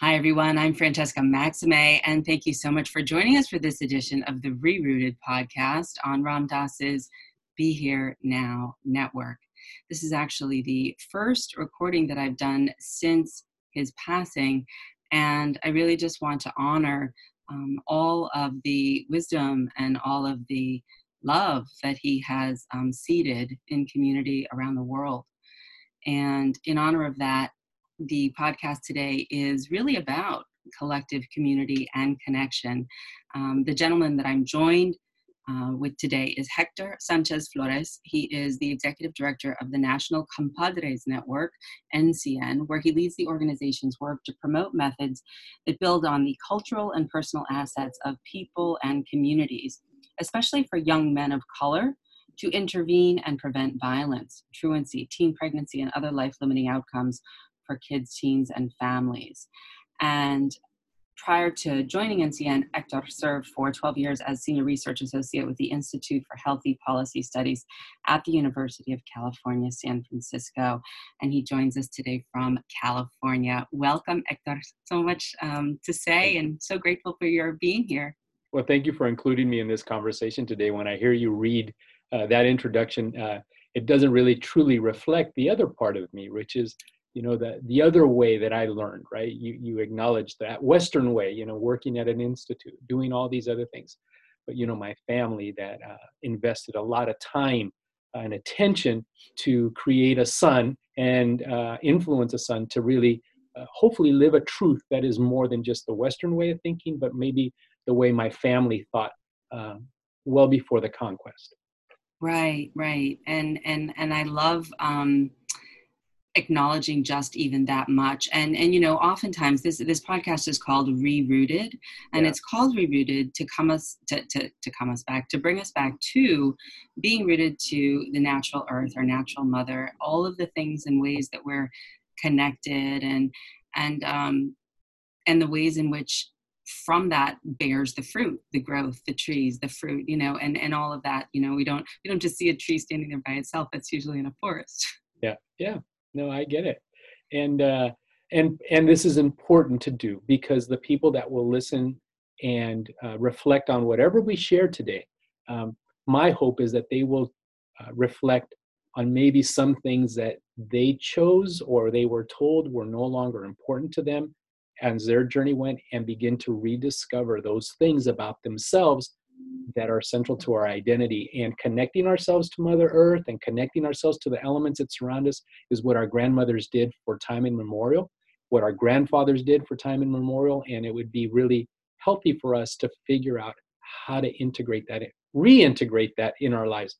Hi, everyone. I'm Francesca Maxime, and thank you so much for joining us for this edition of the Rerooted Podcast on Ram Dass's Be Here Now Network. This is actually the first recording that I've done since his passing, and I really just want to honor all of the wisdom and all of the love that he has seeded in community around the world. And in honor of that, the podcast today is really about collective community and connection. The gentleman that I'm joined with today is Hector Sanchez Flores. He is the executive director of the National Compadres Network, NCN, where he leads the organization's work to promote methods that build on the cultural and personal assets of people and communities, especially for young men of color, to intervene and prevent violence, truancy, teen pregnancy, and other life-limiting outcomes for kids, teens, and families. And prior to joining NCN, Hector served for 12 years as Senior Research Associate with the Institute for Health Policy Studies at the University of California, San Francisco. And he joins us today from California. Welcome, Hector. So much to say, and so grateful for your being here. Well, thank you for including me in this conversation today. When I hear you read that introduction, it doesn't really truly reflect the other part of me, which is the other way that I learned, right? You acknowledge that Western way, working at an institute, doing all these other things. But, my family that invested a lot of time and attention to create a son and influence a son to really hopefully live a truth that is more than just the Western way of thinking, but maybe the way my family thought well before the conquest. Right. And I love acknowledging just even that much. And oftentimes this podcast is called Rerooted, and it's called Rerooted to bring us back to being rooted to the natural earth or natural mother, all of the things and ways that we're connected and the ways in which from that bears the fruit, the growth, the trees, the fruit, and all of that. We don't just see a tree standing there by itself. That's usually in a forest. Yeah. Yeah. No, I get it. And this is important to do because the people that will listen and reflect on whatever we share today, my hope is that they will reflect on maybe some things that they chose or they were told were no longer important to them as their journey went, and begin to rediscover those things about themselves that are central to our identity, and connecting ourselves to Mother Earth and connecting ourselves to the elements that surround us is what our grandmothers did for time immemorial, what our grandfathers did for time immemorial, and it would be really healthy for us to figure out how to integrate that, reintegrate that in our lives.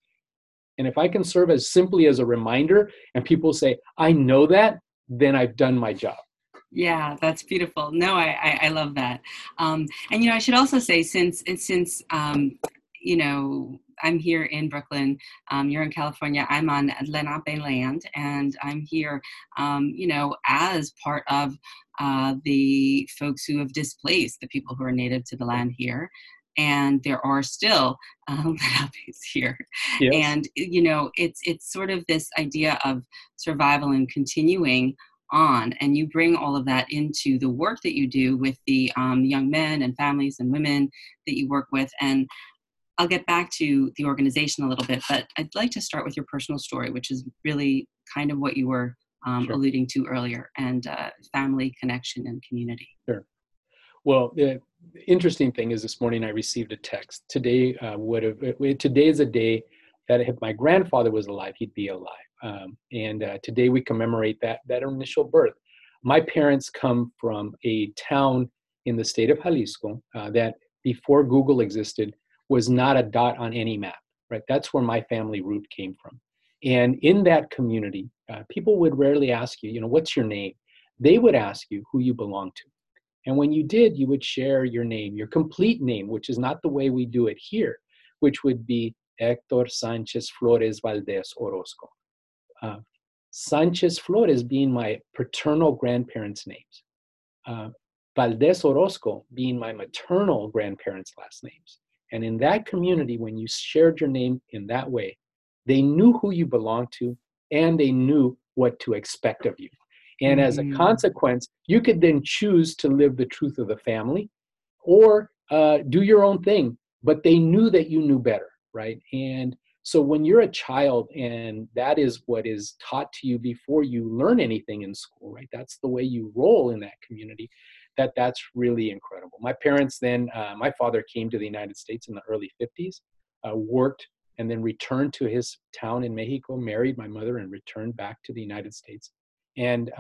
And if I can serve as simply as a reminder and people say, I know that, then I've done my job. Yeah, that's beautiful. No, I love that. And I should also say, since I'm here in Brooklyn, you're in California, I'm on Lenape land, and I'm here, as part of the folks who have displaced the people who are native to the land here. And there are still Lenapes here. Yes. And, it's sort of this idea of survival and continuing on, and you bring all of that into the work that you do with the young men and families and women that you work with. And I'll get back to the organization a little bit, but I'd like to start with your personal story, which is really kind of what you were alluding to earlier, and family connection and community. Sure. Well, the interesting thing is this morning I received a text. Today is a day that if my grandfather was alive, he'd be alive. And today we commemorate that initial birth. My parents come from a town in the state of Jalisco that before Google existed was not a dot on any map, right? That's where my family root came from. And in that community, people would rarely ask you, what's your name? They would ask you who you belong to. And when you did, you would share your name, your complete name, which is not the way we do it here, which would be Hector Sanchez Flores Valdez Orozco. Sanchez Flores being my paternal grandparents' names, Valdez Orozco being my maternal grandparents' last names. And in that community, when you shared your name in that way, they knew who you belonged to, and they knew what to expect of you. And as a consequence, you could then choose to live the truth of the family or do your own thing. But they knew that you knew better, right? And so when you're a child and that is what is taught to you before you learn anything in school, right? That's the way you roll in that community. That's really incredible. My parents then, my father came to the United States in the early 50s, worked and then returned to his town in Mexico, married my mother and returned back to the United States and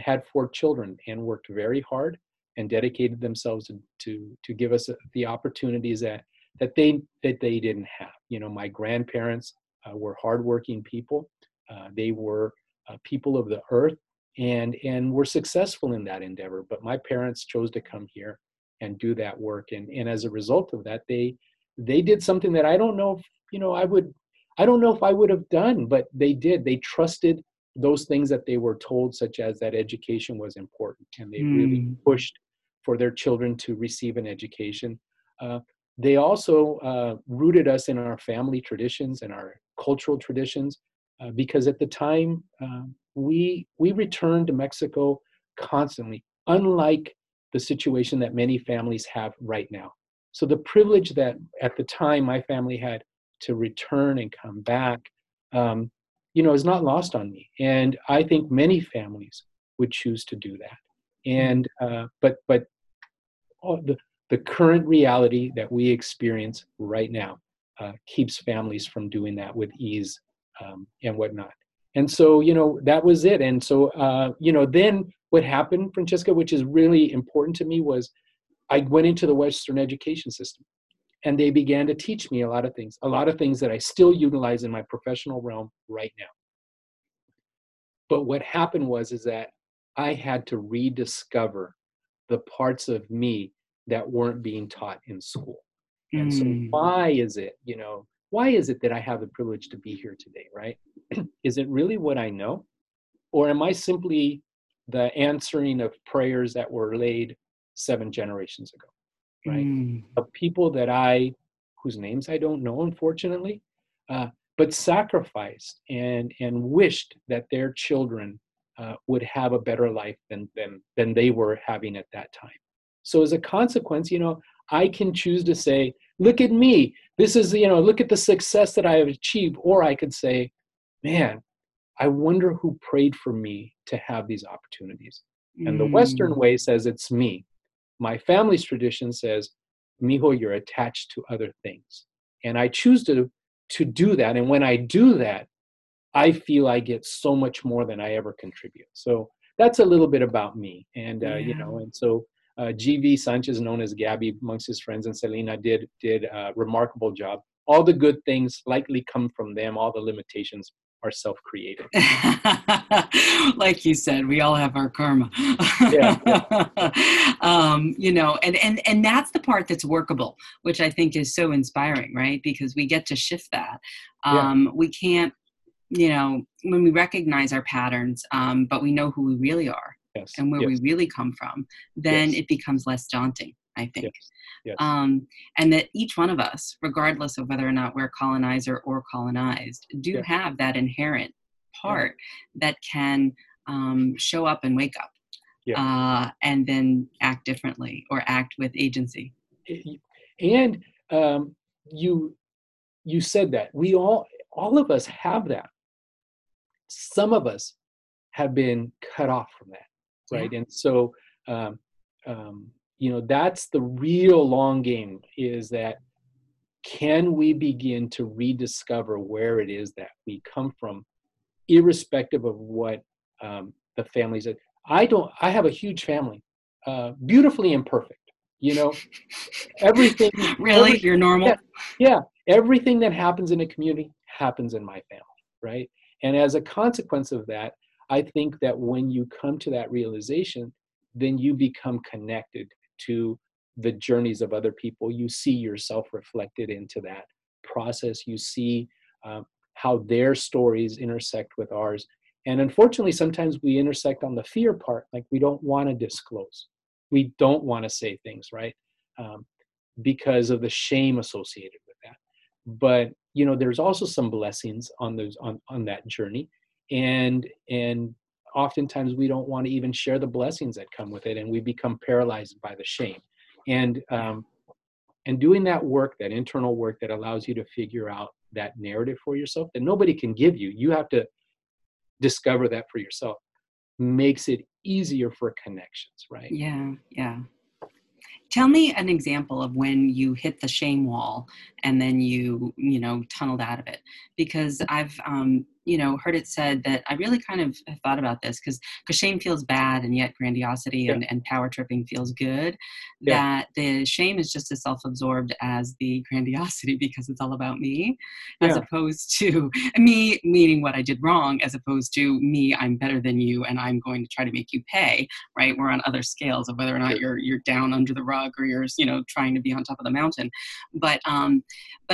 had 4 children and worked very hard and dedicated themselves to give us the opportunities that they didn't have. You know, my grandparents were hardworking people. They were people of the earth and were successful in that endeavor. But my parents chose to come here and do that work. And as a result of that, they did something that I don't know if, you know, I don't know if I would have done, but they did. They trusted those things that they were told, such as that education was important. And they really pushed for their children to receive an education. They also rooted us in our family traditions and our cultural traditions, because at the time we returned to Mexico constantly, unlike the situation that many families have right now. So the privilege that at the time my family had to return and come back, you know, is not lost on me. And I think many families would choose to do that. And but all the current reality that we experience right now keeps families from doing that with ease and whatnot. And so, you know, that was it. And so, you know, then what happened, Francesca, which is really important to me, was I went into the Western education system and they began to teach me a lot of things that I still utilize in my professional realm right now. But what happened is that I had to rediscover the parts of me that weren't being taught in school. And so why is it, you know, why is it that I have the privilege to be here today, right? Is it really what I know? Or am I simply the answering of prayers that were laid 7 generations ago, right? Of people that whose names I don't know, unfortunately, but sacrificed and wished that their children would have a better life than they were having at that time. So as a consequence, you know, I can choose to say, look at me. This is, you know, look at the success that I have achieved. Or I could say, man, I wonder who prayed for me to have these opportunities. And the Western way says it's me. My family's tradition says, mijo, you're attached to other things. And I choose to do that. And when I do that, I feel I get so much more than I ever contribute. So that's a little bit about me. And, you know, and so... G.V. Sanchez, known as Gabby amongst his friends, and Selena did a remarkable job. All the good things likely come from them. All the limitations are self-created. Like you said, we all have our karma. Yeah. You know, and that's the part that's workable, which I think is so inspiring, right? Because we get to shift that. We can't, you know, when we recognize our patterns, but we know who we really are. Yes. And where we really come from, then it becomes less daunting, I think. Yes. And that each one of us, regardless of whether or not we're colonizer or colonized, do have that inherent part that can show up and wake up and then act differently or act with agency. And you said that. We all of us have that. Some of us have been cut off from that. Right. And so, you know, that's the real long game, is that can we begin to rediscover where it is that we come from, irrespective of what the families that I have a huge family, beautifully imperfect, you know, everything. Really? You're normal? Yeah. Everything that happens in a community happens in my family. Right. And as a consequence of that, I think that when you come to that realization, then you become connected to the journeys of other people. You see yourself reflected into that process. You see how their stories intersect with ours. And unfortunately, sometimes we intersect on the fear part, like we don't want to disclose. We don't want to say things, right? Because of the shame associated with that. But, you know, there's also some blessings on that journey. And oftentimes we don't want to even share the blessings that come with it, and we become paralyzed by the shame. And doing that work, that internal work that allows you to figure out that narrative for yourself that nobody can give you, you have to discover that for yourself, makes it easier for connections, right? Yeah, yeah. Tell me an example of when you hit the shame wall and then you know, tunneled out of it. Because I've, you know, heard it said that I really kind of have thought about this because shame feels bad, and yet grandiosity and power tripping feels good. Yeah. That the shame is just as self-absorbed as the grandiosity, because it's all about me, as opposed to me meaning what I did wrong, as opposed to me, I'm better than you and I'm going to try to make you pay, right? We're on other scales of whether or not you're down under the rug or you're, you know, trying to be on top of the mountain. But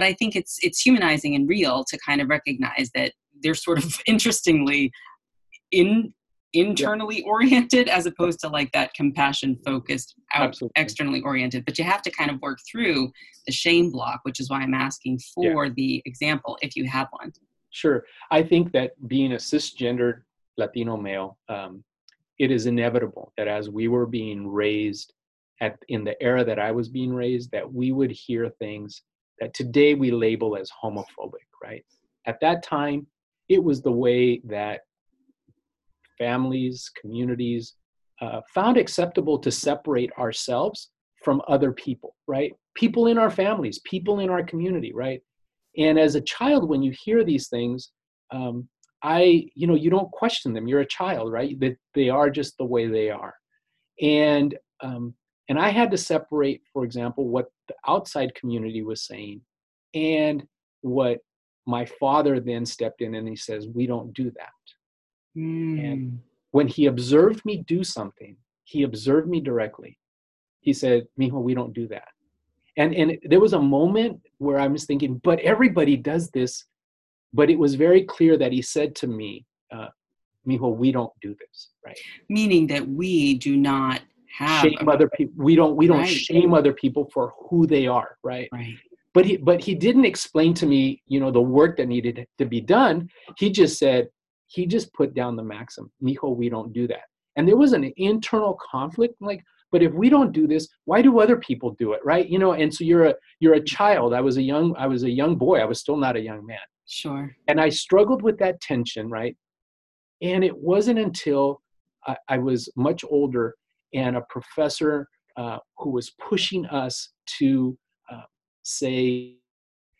I think it's humanizing and real to kind of recognize that they're sort of interestingly internally oriented, as opposed to like that compassion focused out externally oriented. But you have to kind of work through the shame block, which is why I'm asking for the example, if you have one. Sure. I think that being a cisgendered Latino male, it is inevitable that as we were being raised in the era that I was being raised, that we would hear things that today we label as homophobic, right? At that time, it was the way that families, communities found acceptable to separate ourselves from other people, right? People in our families, people in our community, right? And as a child, when you hear these things, you don't question them. You're a child, right? That they are just the way they are. And I had to separate, for example, what the outside community was saying and what my father then stepped in and he says, we don't do that. And when he observed me do something, he observed me directly. He said, mijo, we don't do that. And there was a moment where I was thinking, but everybody does this. But it was very clear that he said to me, mijo, we don't do this, right? Meaning that we do not have shame other people. We don't shame other people for who they are, right? Right. But he didn't explain to me, you know, the work that needed to be done. He just put down the maxim, mijo, we don't do that. And there was an internal conflict, like, but if we don't do this, why do other people do it, right? You know, and so you're a child. I was a young boy. I was still not a young man. Sure. And I struggled with that tension, right? And it wasn't until I was much older and a professor who was pushing us to say,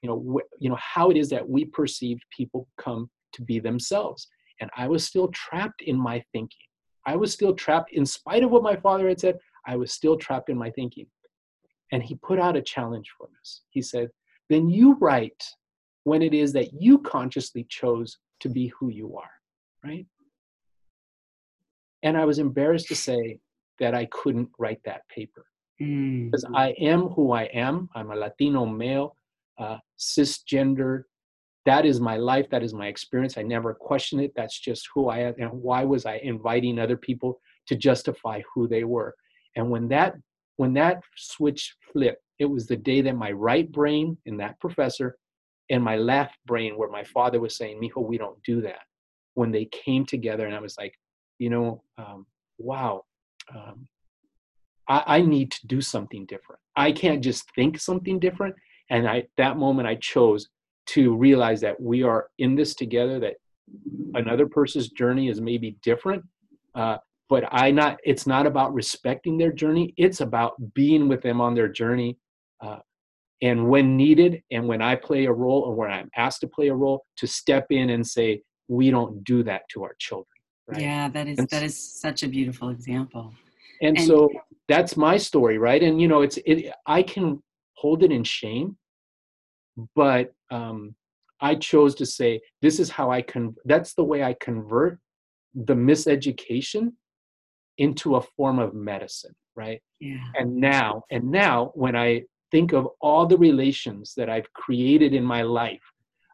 you know how it is that we perceive people come to be themselves. And I was still trapped in my thinking. I was still trapped, in spite of what my father had said, I was still trapped in my thinking. And he put out a challenge for us. He said, then you write when it is that you consciously chose to be who you are, right? And I was embarrassed to say that I couldn't write that paper. Because I am who I am. I'm a Latino male, cisgender. That is my life. That is my experience. I never question it. That's just who I am. And why was I inviting other people to justify who they were? And when that switch flipped, it was the day that my right brain and that professor and my left brain, where my father was saying, mijo, we don't do that. When they came together, and I was like, wow. I need to do something different. I can't just think something different. And that moment I chose to realize that we are in this together, that another person's journey is maybe different, but it's not about respecting their journey. It's about being with them on their journey. And when needed, and when I play a role, or when I'm asked to play a role, to step in and say, we don't do that to our children. Right? Yeah, that is such a beautiful example. And so that's my story, right? And, you know, I can hold it in shame, but I chose to say, this is how that's the way I convert the miseducation into a form of medicine, right? Yeah. And now when I think of all the relations that I've created in my life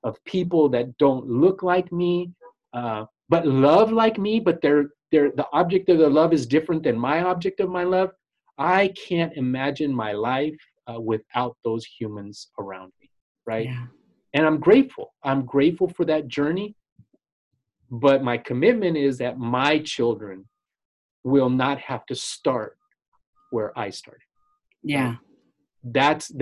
of people that don't look like me, but love like me, but the object of their love is different than my object of my love. I can't imagine my life without those humans around me, right? Yeah. And I'm grateful. I'm grateful for that journey. But my commitment is that my children will not have to start where I started. Yeah. That's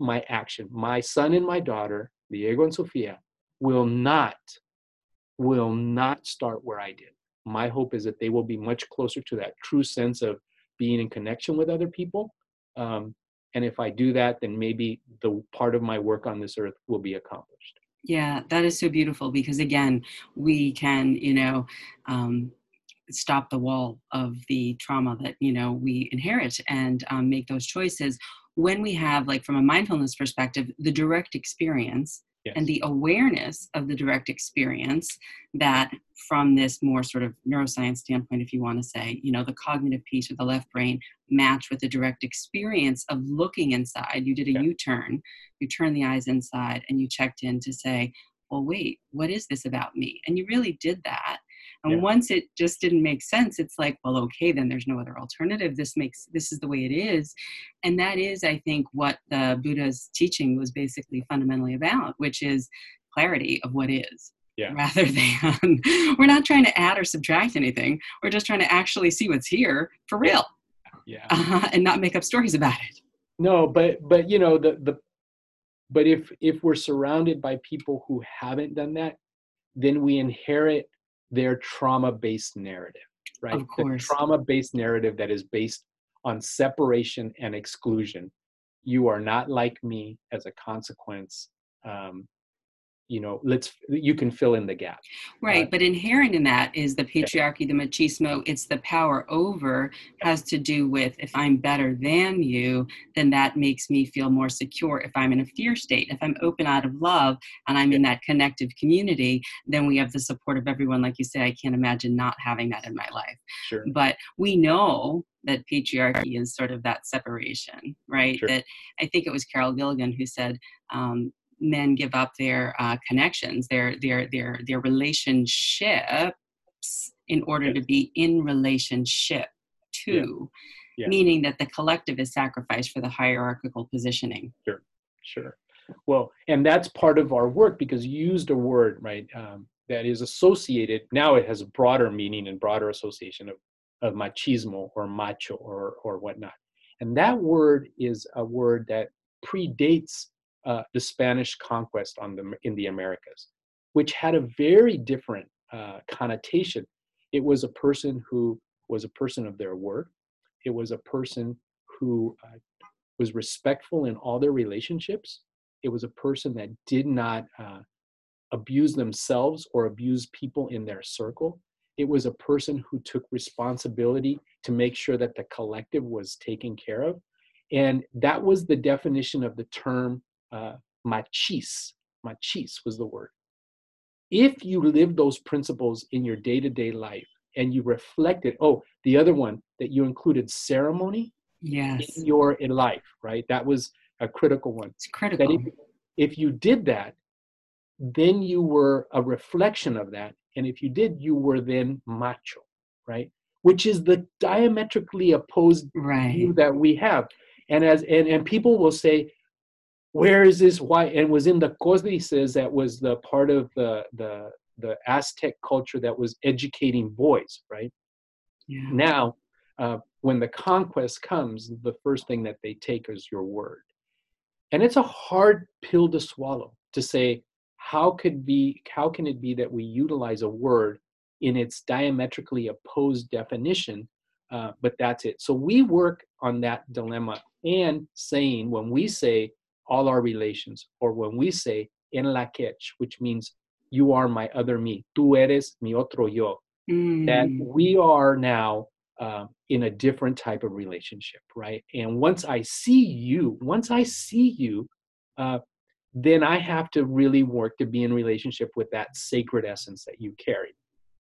my action. My son and my daughter, Diego and Sofia, will not start where I did. My hope is that they will be much closer to that true sense of being in connection with other people. And if I do that, then maybe the part of my work on this earth will be accomplished. Yeah, that is so beautiful, because again, we can, stop the wall of the trauma that, we inherit and make those choices when we have, like, from a mindfulness perspective, the direct experience. Yes. And the awareness of the direct experience that, from this more sort of neuroscience standpoint, if you want to say, the cognitive piece of the left brain match with the direct experience of looking inside. You did a U-turn, you turned the eyes inside, and you checked in to say, well, wait, what is this about me? And you really did that. And once it just didn't make sense, it's like, well, okay, then there's no other alternative. This is the way it is. And that is, I think, what the Buddha's teaching was basically fundamentally about, which is clarity of what is. Yeah. Rather than, we're not trying to add or subtract anything. We're just trying to actually see what's here for real. Yeah. And not make up stories about it. No, but but if we're surrounded by people who haven't done that, then we inherit their trauma-based narrative, right? Of course. The trauma-based narrative that is based on separation and exclusion. You are not like me as a consequence. You can fill in the gap. Right, but inherent in that is the patriarchy, the machismo. It's the power over has to do with, if I'm better than you, then that makes me feel more secure. If I'm in a fear state, if I'm open out of love, and I'm in that connective community, then we have the support of everyone. Like you say, I can't imagine not having that in my life. Sure. But we know that patriarchy is sort of that separation, right? Sure. That I think it was Carol Gilligan who said, men give up their connections, their relationships in order to be in relationship to, meaning that the collective is sacrificed for the hierarchical positioning. Sure. Well, and that's part of our work, because you used a word, right, that is associated, now it has a broader meaning and broader association of machismo or macho or whatnot. And that word is a word that predates the Spanish conquest in the Americas, which had a very different connotation. It was a person who was a person of their word. It was a person who was respectful in all their relationships. It was a person that did not abuse themselves or abuse people in their circle. It was a person who took responsibility to make sure that the collective was taken care of. And that was the definition of the term. Machis was the word. If you live those principles in your day-to-day life and you reflected, the other one that you included, ceremony, in your life, right? That was a critical one. It's critical. That if you did that, then you were a reflection of that. And if you did, you were then macho, right? Which is the diametrically opposed view that we have. And and people will say, where is this? Why? And was in the códices, that was the part of the Aztec culture that was educating boys, right? Yeah. Now, when the conquest comes, the first thing that they take is your word. And it's a hard pill to swallow, to say, how can it be that we utilize a word in its diametrically opposed definition, but that's it. So we work on that dilemma, and saying, when we say, all our relations, or when we say en la quech, which means you are my other me, tú eres mi otro yo, that we are now in a different type of relationship, right? And once I see you, then I have to really work to be in relationship with that sacred essence that you carry.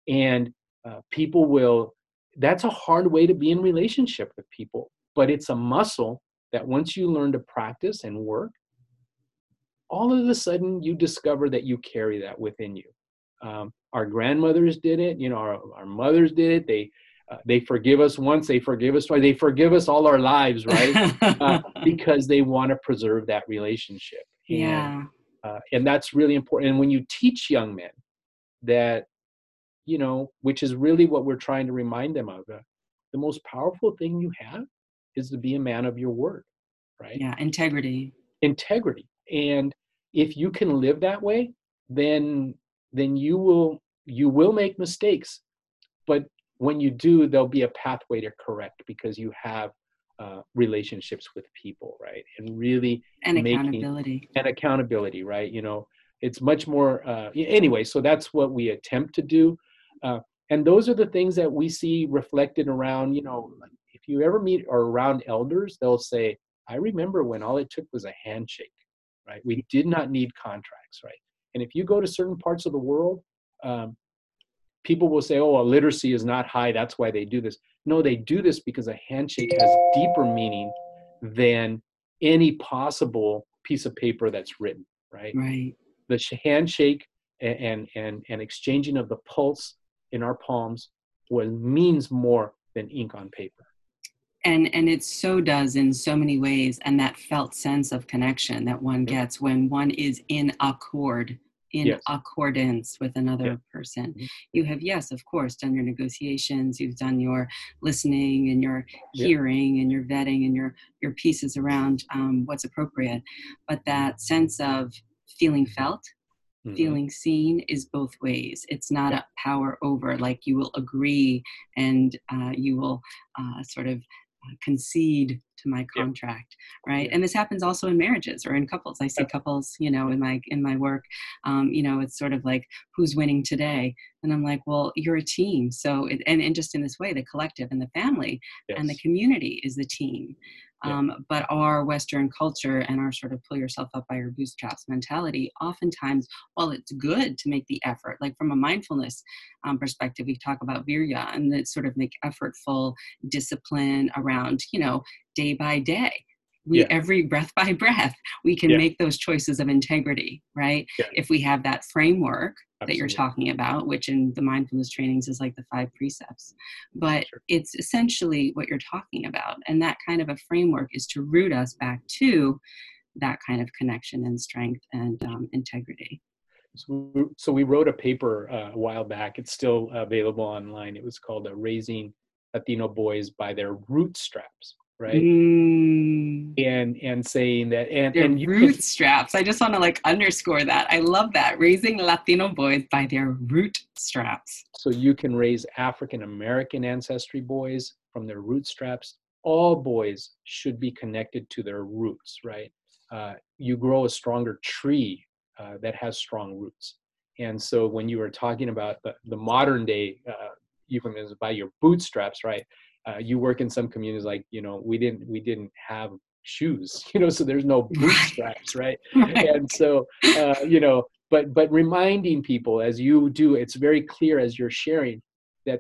And that's a hard way to be in relationship with people, but it's a muscle that once you learn to practice and work, all of a sudden you discover that you carry that within you. Our grandmothers did it. Our mothers did it. They forgive us once, they forgive us twice, they forgive us all our lives, right? Because they want to preserve that relationship. And that's really important. And when you teach young men that you know, which is really what we're trying to remind them of. The most powerful thing you have is to be a man of your word, right? Yeah, integrity. And if you can live that way, then you will make mistakes, but when you do, there'll be a pathway to correct because you have relationships with people, right? And really accountability, right? You know, it's much more, anyway, so that's what we attempt to do. And those are the things that we see reflected around, you know, like if you ever meet or around elders, they'll say, I remember when all it took was a handshake, right? We did not need contracts, right? And if you go to certain parts of the world, people will say, oh, well, literacy is not high, that's why they do this. No, they do this because a handshake has deeper meaning than any possible piece of paper that's written, right? Right. The handshake and exchanging of the pulse in our palms means more than ink on paper. And it so does in so many ways, and that felt sense of connection that one gets when one is in accord, accordance with another person. You have, yes, of course, done your negotiations, you've done your listening and your hearing and your vetting and your pieces around what's appropriate. But that sense of feeling felt, feeling seen is both ways. It's not a power over, like you will agree and you will sort of concede to my contract, right? And this happens also in marriages or in couples. I see couples, you know, in my work, you know, it's sort of like, who's winning today? And I'm like, well, you're a team. So, and just in this way, the collective and the family and the community is the team. But our Western culture and our sort of pull yourself up by your bootstraps mentality, oftentimes, while it's good to make the effort, like from a mindfulness perspective, we talk about virya and that sort of make effortful discipline around, you know, day by day. Every breath by breath, we can make those choices of integrity, right? If we have that framework that you're talking about, which in the mindfulness trainings is like the 5 precepts, but it's essentially what you're talking about. And that kind of a framework is to root us back to that kind of connection and strength and integrity. So we wrote a paper a while back. It's still available online. It was called Raising Latino Boys by Their Rootstraps. Right. And saying that, and rootstraps. I just want to like underscore that. I love that. Raising Latino boys by their rootstraps. So you can raise African American ancestry boys from their rootstraps. All boys should be connected to their roots, right? You grow a stronger tree that has strong roots. And so when you were talking about the modern day euphemism by your bootstraps, right? You work in some communities, like, you know, we didn't have shoes, you know, so there's no bootstraps, right? And so, you know, but reminding people as you do, it's very clear as you're sharing that,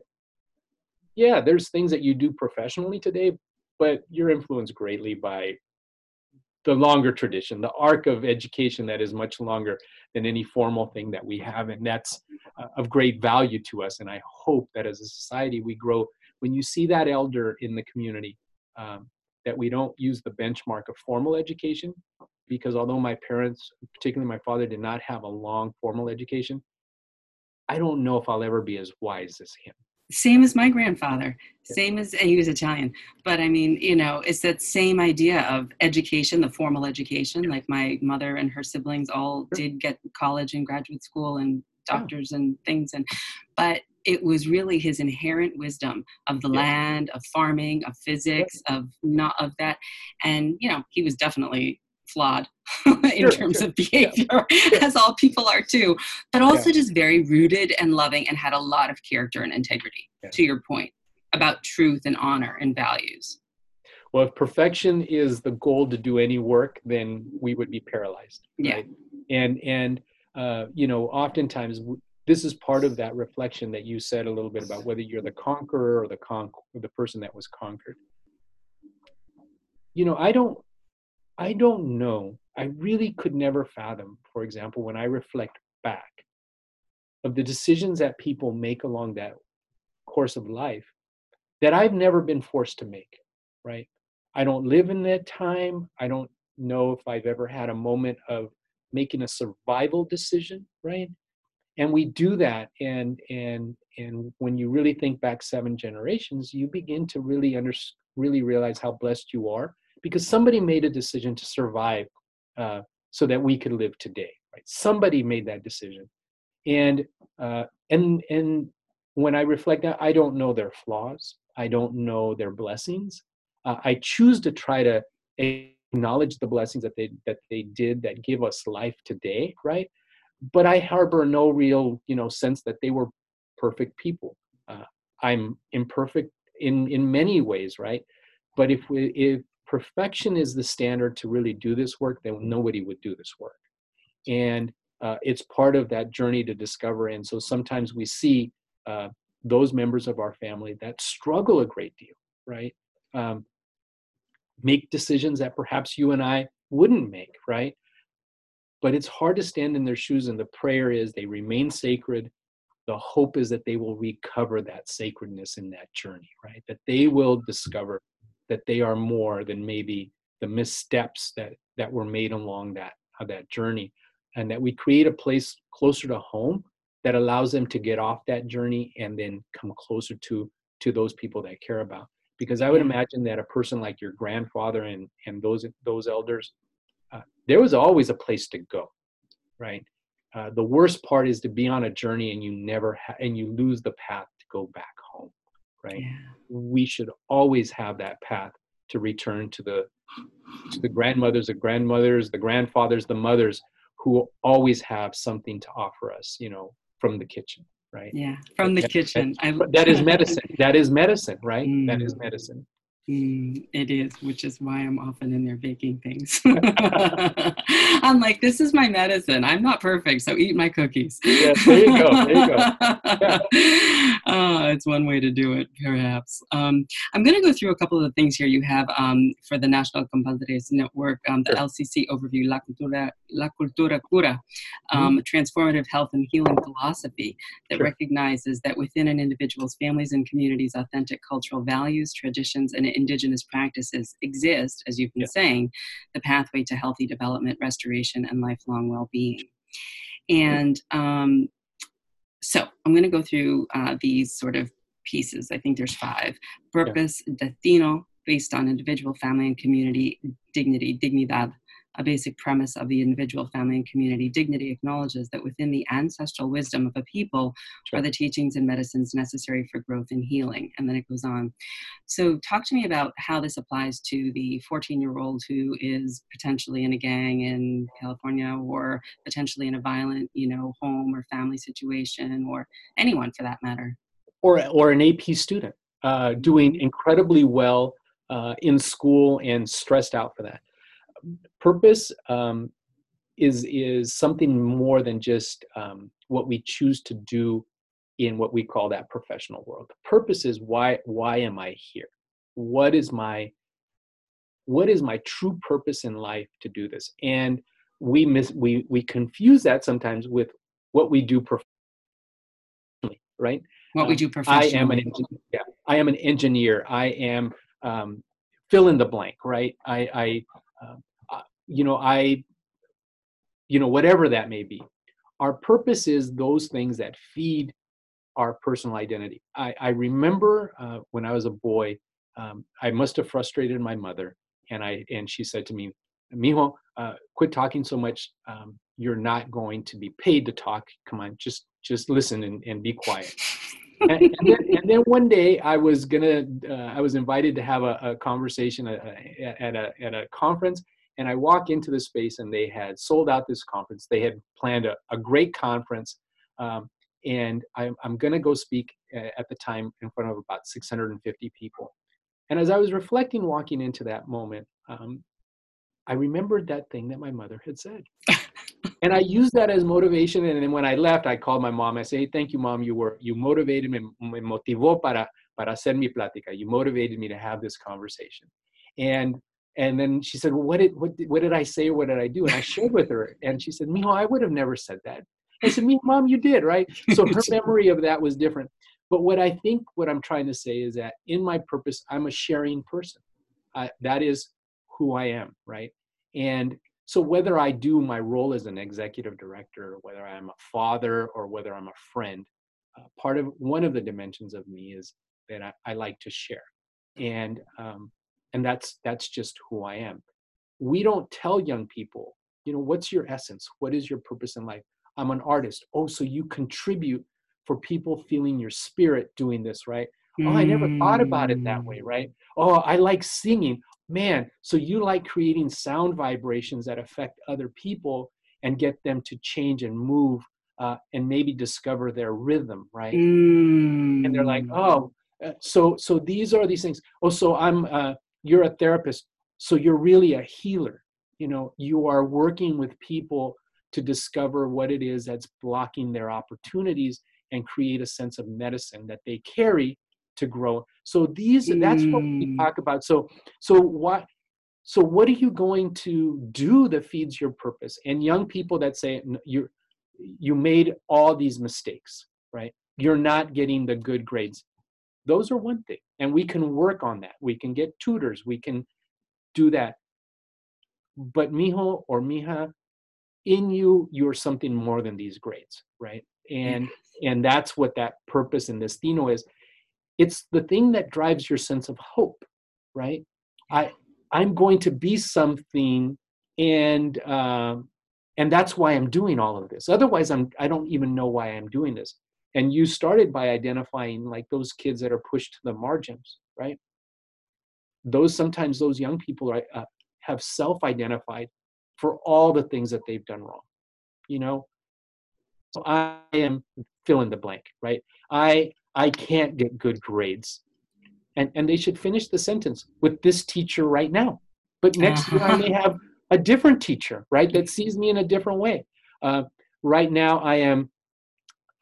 yeah, there's things that you do professionally today, but you're influenced greatly by the longer tradition, the arc of education that is much longer than any formal thing that we have. And that's of great value to us. And I hope that as a society, we grow. When you see that elder in the community, that we don't use the benchmark of formal education, because although my parents, particularly my father, did not have a long formal education, I don't know if I'll ever be as wise as him. Same as my grandfather, same as, and he was Italian, but I mean, you know, it's that same idea of education, the formal education, like my mother and her siblings all did get college and graduate school and doctors and things, but it was really his inherent wisdom of the land, of farming, of physics, of that. And, you know, he was definitely flawed in terms of behavior, as all people are too, but also just very rooted and loving and had a lot of character and integrity, to your point, about truth and honor and values. Well, if perfection is the goal to do any work, then we would be paralyzed. Right? Yeah. And you know, oftentimes this is part of that reflection that you said a little bit about whether you're the conqueror or the person that was conquered. You know, I don't know. I really could never fathom, for example, when I reflect back of the decisions that people make along that course of life that I've never been forced to make, right? I don't live in that time. I don't know if I've ever had a moment of making a survival decision, right? And we do that, and when you really think back 7 generations, you begin to really realize how blessed you are, because somebody made a decision to survive so that we could live today. Right? Somebody made that decision, and when I reflect that, I don't know their flaws. I don't know their blessings. I choose to try to acknowledge the blessings that they did that give us life today, right? But I harbor no real, sense that they were perfect people. I'm imperfect in many ways, right? But if perfection is the standard to really do this work, then nobody would do this work. And it's part of that journey to discover. And so sometimes we see those members of our family that struggle a great deal, right? Make decisions that perhaps you and I wouldn't make, right? But it's hard to stand in their shoes, and the prayer is they remain sacred. The hope is that they will recover that sacredness in that journey, right? That they will discover that they are more than maybe the missteps that were made along that journey, and that we create a place closer to home that allows them to get off that journey and then come closer to those people that care about. Because I would imagine that a person like your grandfather and those elders, there was always a place to go, right? The worst part is to be on a journey and you lose the path to go back home, right? Yeah. We should always have that path to return to the grandmothers, the grandmothers, the grandfathers, the mothers, who always have something to offer us, from the kitchen, right? Yeah, from the kitchen. That is medicine. That is medicine, right? That is medicine. It is, which is why I'm often in there baking things. I'm like, this is my medicine. I'm not perfect, so eat my cookies. Yes, there you go. There you go. Yeah. It's one way to do it, perhaps. I'm going to go through a couple of the things here you have for the National Compadres Network, the sure. LCC overview, La Cultura Cura, transformative health and healing philosophy that sure. recognizes that within an individual's families and communities, authentic cultural values, traditions, and indigenous practices exist, as you've been yes. saying, the pathway to healthy development, restoration, and lifelong well-being. And so I'm going to go through these sort of pieces. I think there's 5. Purpose, yeah. destino, based on individual, family, and community. Dignity, dignidad, a basic premise of the individual, family, and community. Dignity acknowledges that within the ancestral wisdom of a people sure. are the teachings and medicines necessary for growth and healing. And then it goes on. So talk to me about how this applies to the 14-year-old who is potentially in a gang in California, or potentially in a violent, home or family situation, or anyone for that matter. Or an AP student doing incredibly well in school and stressed out for that. Purpose is something more than just what we choose to do in what we call that professional world. Purpose is why am I here? What is my true purpose in life to do this? And we confuse that sometimes with what we do professionally, right? What we do professionally. I am an engineer. I am fill in the blank, right? Whatever that may be, our purpose is those things that feed our personal identity. I remember when I was a boy, I must have frustrated my mother, and she said to me, "Mijo, quit talking so much. You're not going to be paid to talk. Come on, just listen and be quiet." and then one day I was invited to have a conversation at a conference. And I walk into the space, and they had sold out this conference. They had planned a great conference. And I'm going to go speak at the time in front of about 650 people. And as I was reflecting, walking into that moment, I remembered that thing that my mother had said. And I used that as motivation. And then when I left, I called my mom. I said, "Hey, thank you, Mom. You motivated me. Me motivó para hacer mi plática. You motivated me to have this conversation." And then she said, "Well, what did I say? What did I do?" And I shared with her, and she said, "Mijo, I would have never said that." I said, "Mijo, Mom, you did, right?" So her memory of that was different. But what I think what I'm trying to say is that in my purpose, I'm a sharing person. That is who I am, right? And So whether I do my role as an executive director, whether I'm a father or whether I'm a friend, one of the dimensions of me is that I like to share. And that's just who I am. We don't tell young people, you know, what's your essence? What is your purpose in life? I'm an artist. Oh, so you contribute for people feeling your spirit doing this, right? Oh, I never thought about it that way, right? Oh, I like singing. Man, so you like creating sound vibrations that affect other people and get them to change and move and maybe discover their rhythm, right? And they're like, oh, so these are these things. Oh, so you're a therapist. So you're really a healer. You know, you are working with people to discover what it is that's blocking their opportunities and create a sense of medicine that they carry to grow. So that's what we talk about. So what are you going to do that feeds your purpose? And young people that say, you made all these mistakes, right? You're not getting the good grades. Those are one thing. And we can work on that. We can get tutors. We can do that. But mijo or mija, in you're something more than these grades, right? And that's what that purpose and destino is. It's the thing that drives your sense of hope, right? I'm going to be something, and that's why I'm doing all of this. Otherwise, I don't even know why I'm doing this. And you started by identifying like those kids that are pushed to the margins, right? Sometimes those young people have self-identified for all the things that they've done wrong, you know. So I am fill in the blank, right? I can't get good grades. And they should finish the sentence with this teacher right now. But next year I may have a different teacher, right? That sees me in a different way. Right now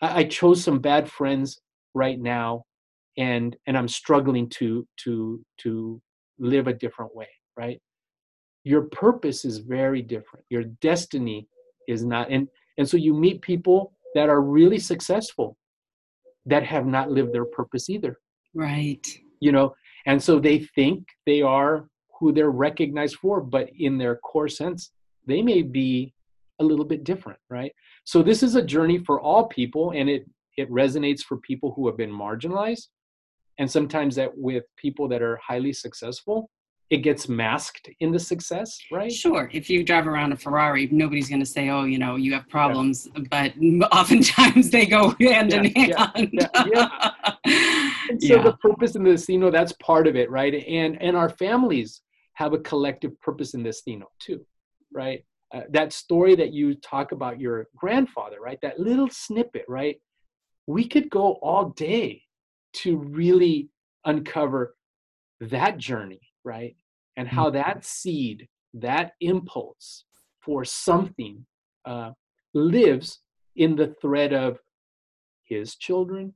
I chose some bad friends right now and I'm struggling to live a different way, right? Your purpose is very different. Your destiny is not. And so you meet people that are really successful that have not lived their purpose either. Right. You know, and so they think they are who they're recognized for, but in their core sense, they may be a little bit different, right? So this is a journey for all people, and it resonates for people who have been marginalized. And sometimes that with people that are highly successful, it gets masked in the success, right? Sure. If you drive around a Ferrari, nobody's going to say, oh, you know, you have problems, but oftentimes they go hand in hand. So the purpose and the destino, that's part of it, right? And our families have a collective purpose and destino too, right? That story that you talk about your grandfather, right? That little snippet, right? We could go all day to really uncover that journey, right? And how that seed, that impulse for something lives in the thread of his children,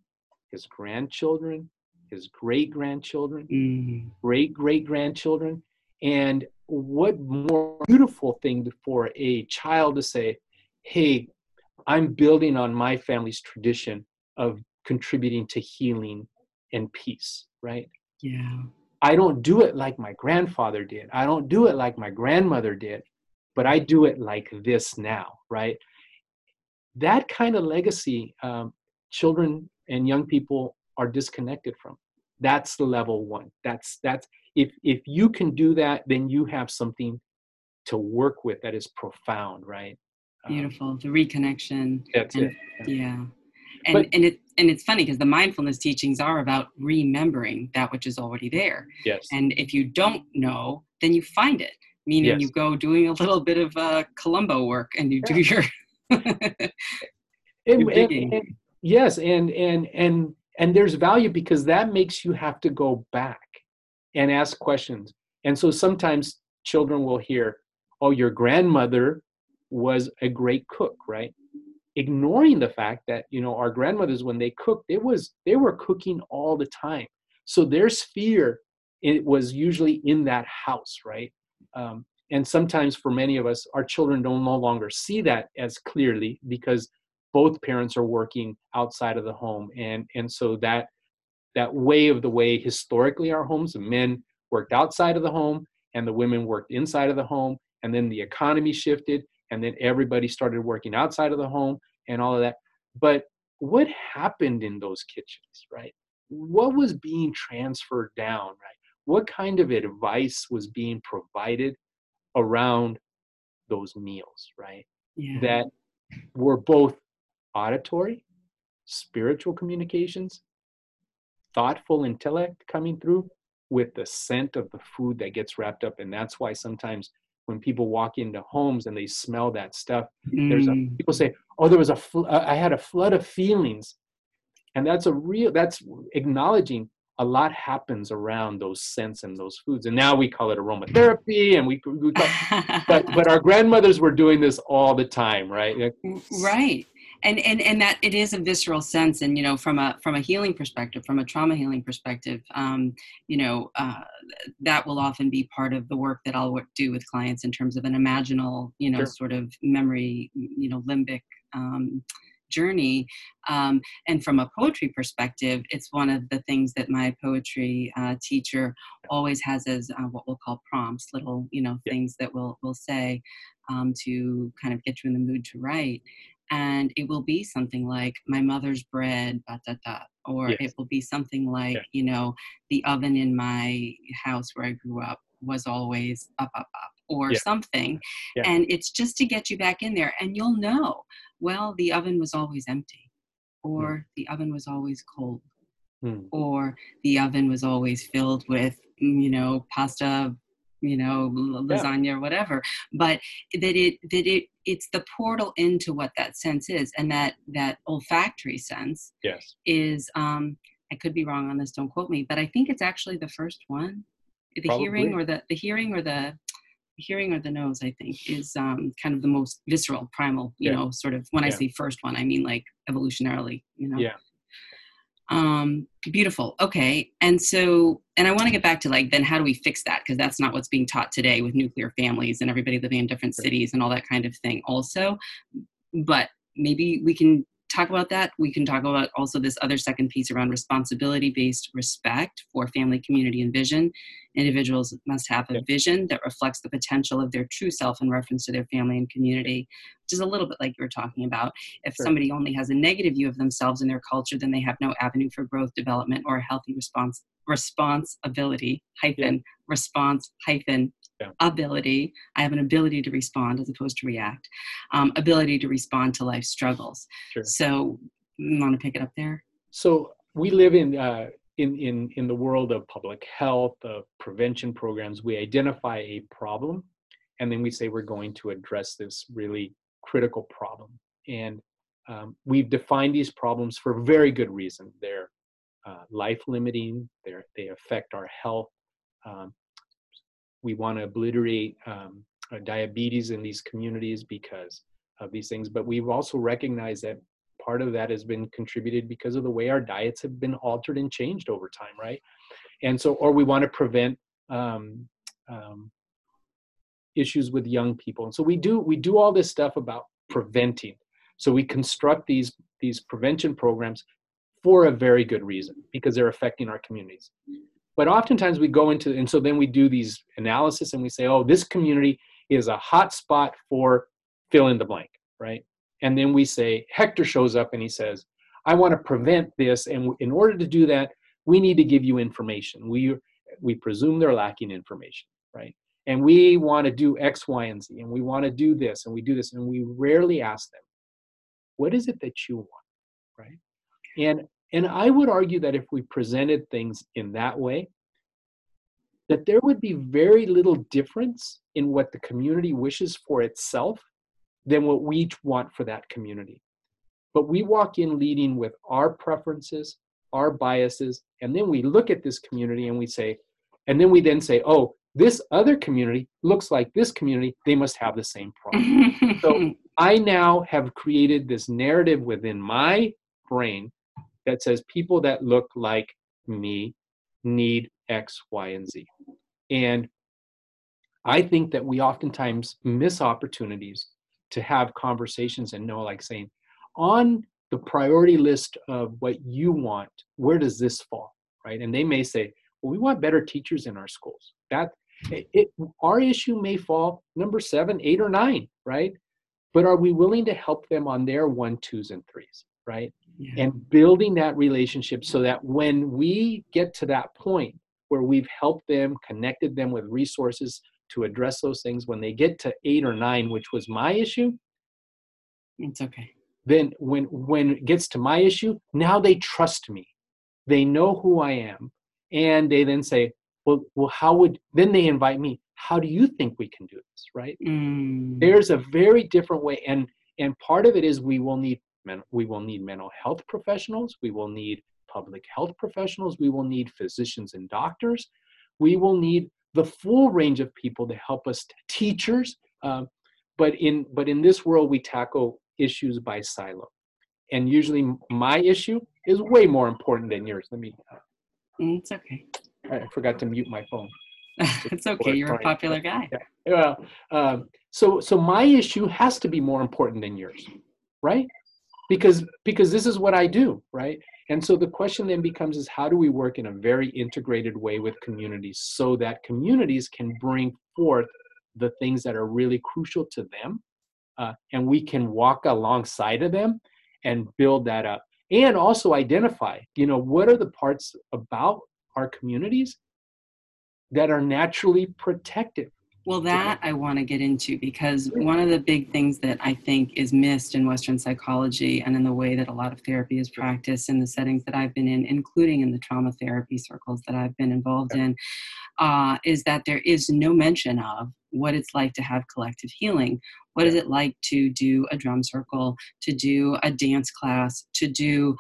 his grandchildren, his great-grandchildren, great-great-grandchildren. And what more beautiful thing for a child to say, hey, I'm building on my family's tradition of contributing to healing and peace, right? Yeah. I don't do it like my grandfather did. I don't do it like my grandmother did, but I do it like this now, right? That kind of legacy, children and young people are disconnected from. That's the level one. That's if you can do that, then you have something to work with that is profound, right? Beautiful, the reconnection. That's it. Yeah. And it's funny because the mindfulness teachings are about remembering that which is already there. Yes. And if you don't know, then you find it. Meaning you go doing a little bit of Columbo work and you do your digging. And there's value because that makes you have to go back and ask questions. And so sometimes children will hear, oh, your grandmother was a great cook, right? Ignoring the fact that, you know, our grandmothers, when they cooked, they were cooking all the time. So their sphere, it was usually in that house, right? And sometimes for many of us, our children no longer see that as clearly because both parents are working outside of the home. And so that way of the way historically our homes, the men worked outside of the home and the women worked inside of the home. and then the economy shifted, and then everybody started working outside of the home and all of that. But what happened in those kitchens, right? What was being transferred down, right? What kind of advice was being provided around those meals, right? Yeah. That were both auditory, spiritual communications, thoughtful intellect coming through with the scent of the food that gets wrapped up. And that's why sometimes when people walk into homes and they smell that stuff, people say, oh, there was I had a flood of feelings. And that's acknowledging a lot happens around those scents and those foods. And now we call it aromatherapy, and we call, but our grandmothers were doing this all the time, right? Right. And that it is a visceral sense, and, you know, from a healing perspective, from a trauma healing perspective, that will often be part of the work that I'll do with clients in terms of an imaginal, you know, sure, sort of memory, you know, limbic journey. And from a poetry perspective, it's one of the things that my poetry teacher always has as what we'll call prompts, little, you know, things that we'll say to kind of get you in the mood to write. And it will be something like my mother's bread, batata, or it will be something like, you know, the oven in my house where I grew up was always up, up, up, or something. Yeah. And it's just to get you back in there, and you'll know, well, the oven was always empty, or the oven was always cold, or the oven was always filled with, you know, pasta, you know, lasagna or whatever, but it's the portal into what that sense is. And that olfactory sense is, I could be wrong on this, don't quote me, but I think it's actually the first one, probably. hearing or the nose, I think is kind of the most visceral, primal, you know, sort of when I say first one, I mean like evolutionarily, you know? Yeah. Beautiful. Okay. And so, and I want to get back to like, then how do we fix that? Because that's not what's being taught today with nuclear families and everybody living in different cities and all that kind of thing also. But maybe we can talk about that. We can talk about also this other second piece around responsibility-based respect for family, community, and vision. Individuals must have a vision that reflects the potential of their true self in reference to their family and community, which is a little bit like you were talking about. If somebody only has a negative view of themselves and their culture, then they have no avenue for growth, development, or a healthy responsibility. I have an ability to respond as opposed to react, ability to respond to life struggles. Sure. So you want to pick it up there? So we live in the world of public health, of prevention programs. We identify a problem, and then we say we're going to address this really critical problem. And we've defined these problems for very good reason. They're life limiting. They affect our health. We want to obliterate diabetes in these communities because of these things. But we've also recognized that part of that has been contributed because of the way our diets have been altered and changed over time, right? And so, or we want to prevent issues with young people. And so we do all this stuff about preventing. So we construct these prevention programs for a very good reason, because they're affecting our communities. But oftentimes we go into, and so then we do these analysis and we say, oh, this community is a hot spot for fill in the blank, right? And then we say, Hector shows up and he says, I want to prevent this. And in order to do that, we need to give you information. We presume they're lacking information, right? And we want to do X, Y, and Z, and we want to do this, and we do this. And we rarely ask them, what is it that you want, right? And I would argue that if we presented things in that way, that there would be very little difference in what the community wishes for itself than what we want for that community. But we walk in leading with our preferences, our biases, and then we look at this community and we say, and then we then say, oh, this other community looks like this community, they must have the same problem. So I now have created this narrative within my brain that says people that look like me need X, Y, and Z. And I think that we oftentimes miss opportunities to have conversations and know, like saying, on the priority list of what you want, where does this fall, right? And they may say, well, we want better teachers in our schools. That Our issue may fall number 7, 8, or 9, right? But are we willing to help them on their 1, 2s, and 3s, right? Yeah. And building that relationship so that when we get to that point where we've helped them, connected them with resources to address those things, when they get to 8 or 9, which was my issue, it's okay. Then when it gets to my issue, now they trust me. They know who I am. And they then say, well, then they invite me. How do you think we can do this, right? Mm. There's a very different way. And part of it is we will need mental health professionals. We will need public health professionals. We will need physicians and doctors. We will need the full range of people to help us, teachers. But in this world, we tackle issues by silo. And usually my issue is way more important than yours. Let me... It's okay. I forgot to mute my phone. It's okay. You're a popular guy. Yeah. So my issue has to be more important than yours, right? Because this is what I do, right? And so the question then becomes is how do we work in a very integrated way with communities so that communities can bring forth the things that are really crucial to them, and we can walk alongside of them and build that up. And also identify, what are the parts about our communities that are naturally protective? Well, that I want to get into, because one of the big things that I think is missed in Western psychology and in the way that a lot of therapy is practiced in the settings that I've been in, including in the trauma therapy circles that I've been involved in, is that there is no mention of what it's like to have collective healing. What is it like to do a drum circle, to do a dance class, to do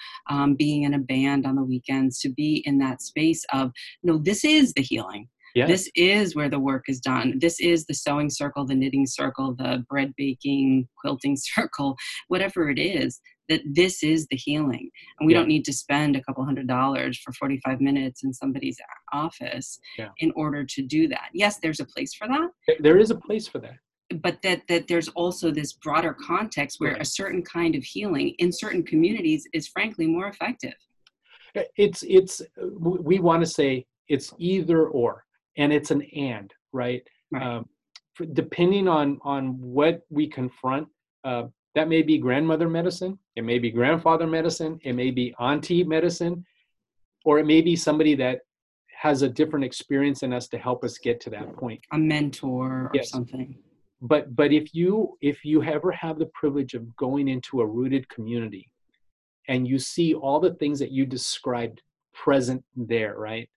being in a band on the weekends, to be in that space of, no, this is the healing. Yes. This is where the work is done. This is the sewing circle, the knitting circle, the bread baking, quilting circle, whatever it is, that this is the healing. And we don't need to spend a couple $100s for 45 minutes in somebody's office in order to do that. Yes, there's a place for that. There is a place for that. But that there's also this broader context where a certain kind of healing in certain communities is frankly more effective. We want to say it's either or. And it's an and, right? Depending on what we confront, that may be grandmother medicine, it may be grandfather medicine, it may be auntie medicine, or it may be somebody that has a different experience in us to help us get to that point. A mentor or something. But if you ever have the privilege of going into a rooted community and you see all the things that you described present there, right?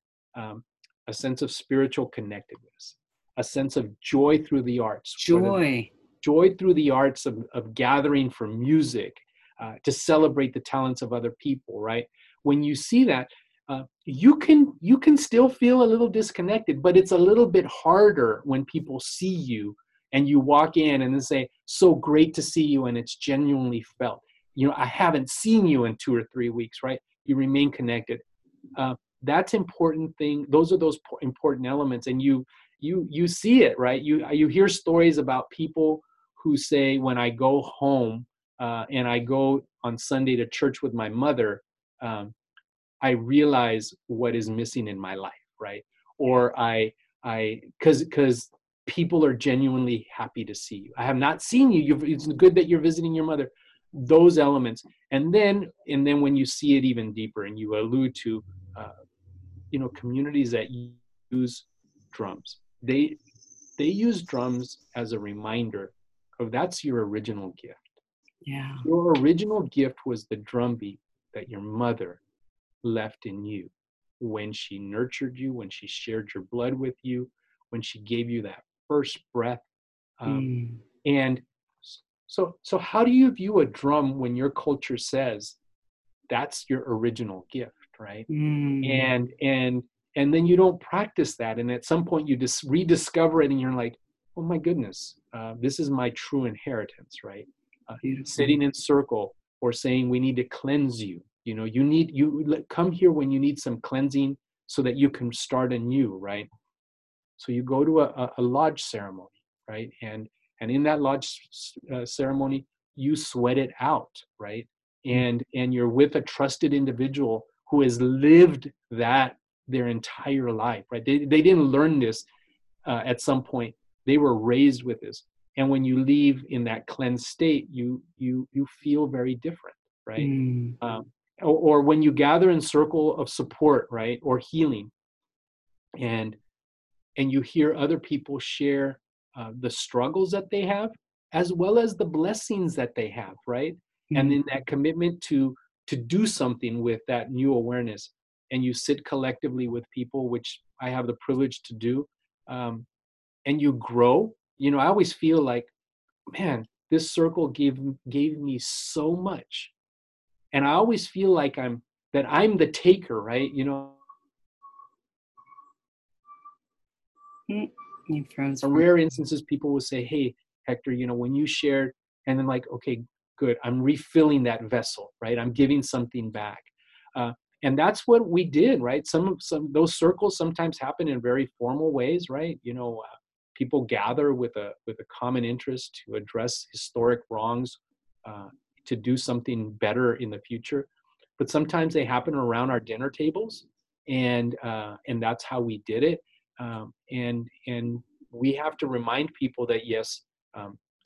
A sense of spiritual connectedness, a sense of joy through the arts. Joy through the arts of gathering for music, to celebrate the talents of other people, right? When you see that, you can still feel a little disconnected, but it's a little bit harder when people see you and you walk in and they say, so great to see you, and it's genuinely felt. I haven't seen you in 2 or 3 weeks, right? You remain connected. That's important thing. Those are those important elements, and you see it, right? You hear stories about people who say, when I go home and I go on Sunday to church with my mother, I realize what is missing in my life, right? Or because people are genuinely happy to see you. I have not seen you. It's good that you're visiting your mother. Those elements, and then when you see it even deeper, and you allude to. Communities that use drums. They use drums as a reminder of that's your original gift. Yeah. Your original gift was the drum beat that your mother left in you when she nurtured you, when she shared your blood with you, when she gave you that first breath. And so how do you view a drum when your culture says that's your original gift? Right. And then you don't practice that. And at some point you just rediscover it and you're like, oh my goodness, this is my true inheritance, right? Sitting in circle or saying, we need to cleanse you. Come here when you need some cleansing so that you can start anew, right? So you go to a lodge ceremony, right? And in that lodge ceremony, you sweat it out, right? And you're with a trusted individual who has lived that their entire life, right? They didn't learn this at some point. They were raised with this. And when you leave in that cleansed state, you feel very different, right? Mm. Or when you gather in circle of support, right? Or healing. And you hear other people share the struggles that they have, as well as the blessings that they have, right? Mm. And then that commitment to do something with that new awareness. And you sit collectively with people, which I have the privilege to do. And you grow. You know, I always feel like, man, this circle gave me so much. And I always feel like I'm the taker, right? You know, in rare instances, people will say, hey, Hector, you know, when you shared, and then like, okay, good, I'm refilling that vessel, right? I'm giving something back. And that's what we did, right? Some those circles sometimes happen in very formal ways, right? You know, people gather with a common interest to address historic wrongs, to do something better in the future. But sometimes they happen around our dinner tables, and that's how we did it. And we have to remind people that yes,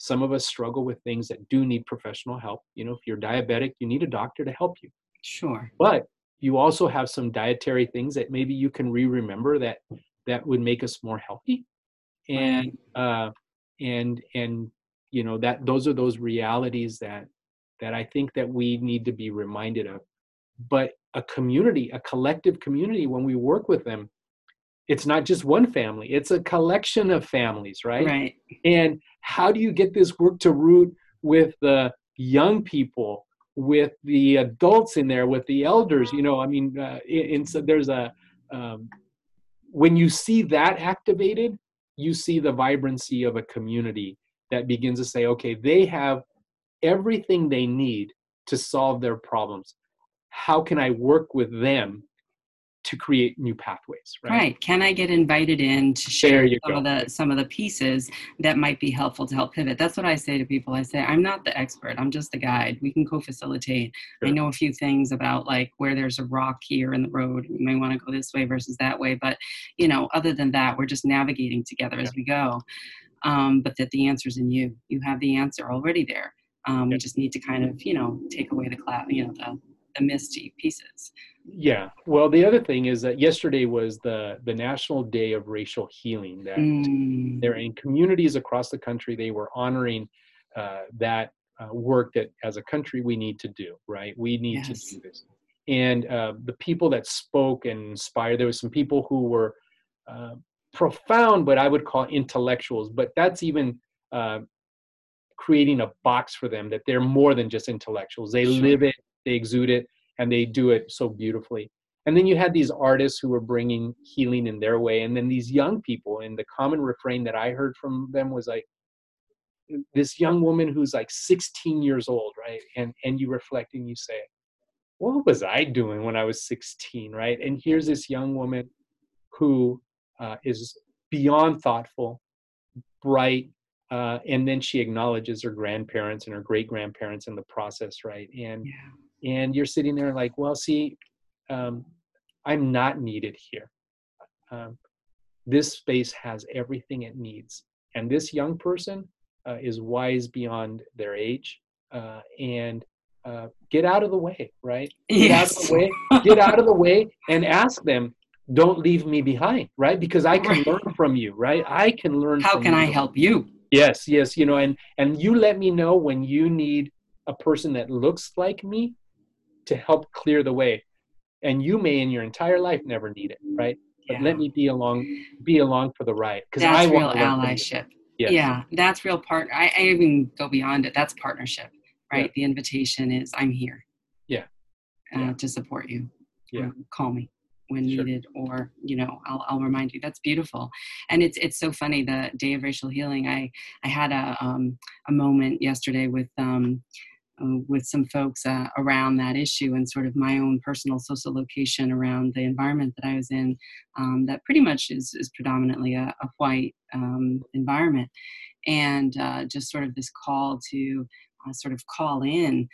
some of us struggle with things that do need professional help. You know, if you're diabetic, you need a doctor to help you. Sure. But you also have some dietary things that maybe you can remember that would make us more healthy. And you know, that those are those realities that I think that we need to be reminded of. But a community, a collective community, when we work with them, it's not just one family, it's a collection of families, right? Right. And how do you get this work to root with the young people, with the adults in there, with the elders? You know, I mean, and so there's when you see that activated, you see the vibrancy of a community that begins to say, okay, they have everything they need to solve their problems. How can I work with them to create new pathways, right? Right. Can I get invited in to share some of the pieces that might be helpful to help pivot? That's what I say to people. I say, I'm not the expert. I'm just the guide. We can co-facilitate. Sure. I know a few things about like where there's a rock here in the road. You may want to go this way versus that way. But, you know, other than that, we're just navigating together as we go. But that the answer's in you. You have the answer already there. We just need to kind of, you know, take away the cloud, you know, the misty pieces. Yeah. Well, the other thing is that yesterday was the National Day of Racial Healing. That they're in communities across the country. They were honoring that work that as a country we need to do, right? We need to do this. And the people that spoke and inspired, there were some people who were profound, but I would call intellectuals, but that's even creating a box for them that they're more than just intellectuals. They live it, they exude it, and they do it so beautifully. And then you had these artists who were bringing healing in their way. And then these young people, and the common refrain that I heard from them was like, this young woman who's like 16 years old, right? And you reflect and you say, what was I doing when I was 16, right? And here's this young woman who is beyond thoughtful, bright, and then she acknowledges her grandparents and her great-grandparents in the process, right? And you're sitting there like, well, see, I'm not needed here. This space has everything it needs. And this young person is wise beyond their age. Get out of the way, right? Get out of the way and ask them, don't leave me behind, right? Because I can learn from you, right? I can learn from you. How can I help you? Yes, you know, and you let me know when you need a person that looks like me to help clear the way. And you may in your entire life never need it, right? But let me be along for the ride. Because I want real allyship. Yes. Yeah, that's real part. I even go beyond it. That's partnership, right? Yeah. The invitation is I'm here. Yeah. To support you. Yeah. Call me when needed, or, you know, I'll remind you. That's beautiful. And it's so funny, the Day of Racial Healing. I had a moment yesterday with some folks around that issue and sort of my own personal social location around the environment that I was in, that pretty much is predominantly a white environment. And just sort of this call to sort of call in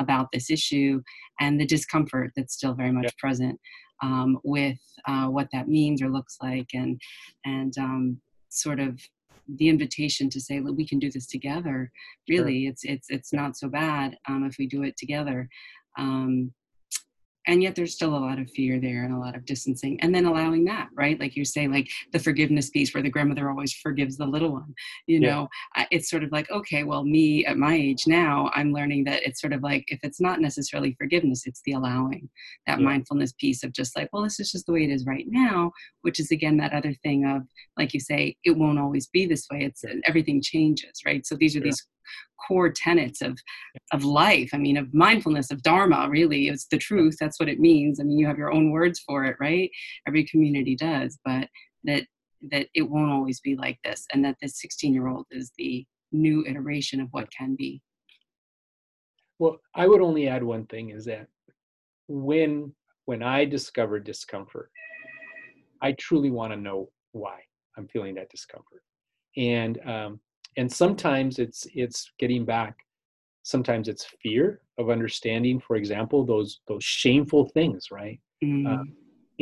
about this issue and the discomfort that's still very much present. with what that means or looks like, and sort of the invitation to say, look, we can do this together. Really, sure. It's not so bad if we do it together. And yet there's still a lot of fear there and a lot of distancing, and then allowing that, right? Like you say, like the forgiveness piece where the grandmother always forgives the little one, you know, it's sort of like, okay, well, me at my age now, I'm learning that it's sort of like, if it's not necessarily forgiveness, it's the allowing, that mindfulness piece of just like, well, this is just the way it is right now, which is again, that other thing of, like you say, it won't always be this way. It's everything changes, right? So these are these core tenets of life. I mean, of mindfulness, of dharma, really. It's the truth. That's what it means. I mean, you have your own words for it, right? Every community does, but that it won't always be like this, and that this 16-year-old is the new iteration of what can be. Well, I would only add one thing, is that when I discovered discomfort, I truly want to know why I'm feeling that discomfort. And sometimes it's getting back. Sometimes it's fear of understanding, for example, those shameful things, right? Mm-hmm.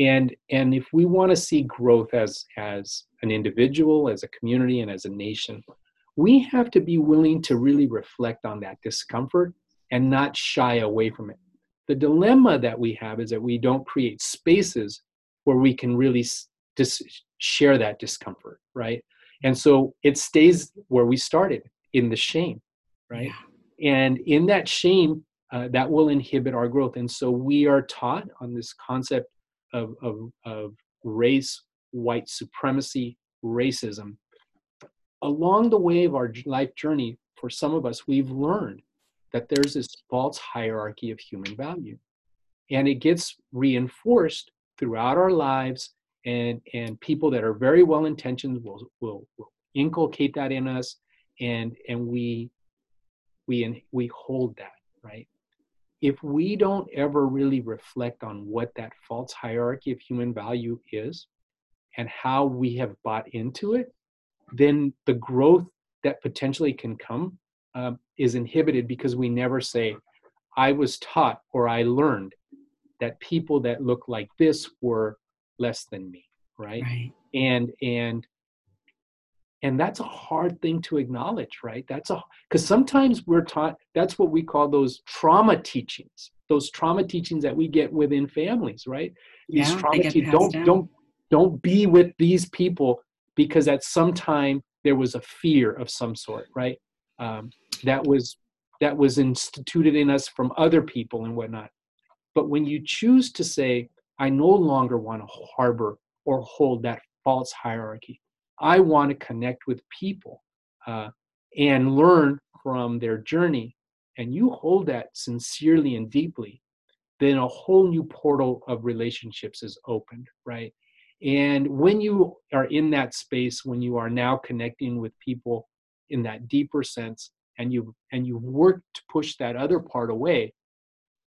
And if we want to see growth as an individual, as a community, and as a nation, we have to be willing to really reflect on that discomfort and not shy away from it. The dilemma that we have is that we don't create spaces where we can really share that discomfort, right? And so it stays where we started, in the shame, right? And in that shame, that will inhibit our growth. And so we are taught on this concept of race, white supremacy, racism. Along the way of our life journey, for some of us, we've learned that there's this false hierarchy of human value. And it gets reinforced throughout our lives. And people that are very well intentioned will inculcate that in us, and we hold that, right? If we don't ever really reflect on what that false hierarchy of human value is and how we have bought into it, then the growth that potentially can come is inhibited, because we never say, I was taught or I learned that people that look like this were less than me, right? And that's a hard thing to acknowledge, right? That's a, because sometimes we're taught, that's what we call those trauma teachings that we get within families, right? These trauma teachings, don't be with these people because at some time there was a fear of some sort, right? That was instituted in us from other people and whatnot. But when you choose to say, I no longer want to harbor or hold that false hierarchy, I want to connect with people and learn from their journey, and you hold that sincerely and deeply, then a whole new portal of relationships is opened, right? And when you are in that space, when you are now connecting with people in that deeper sense, and you work to push that other part away,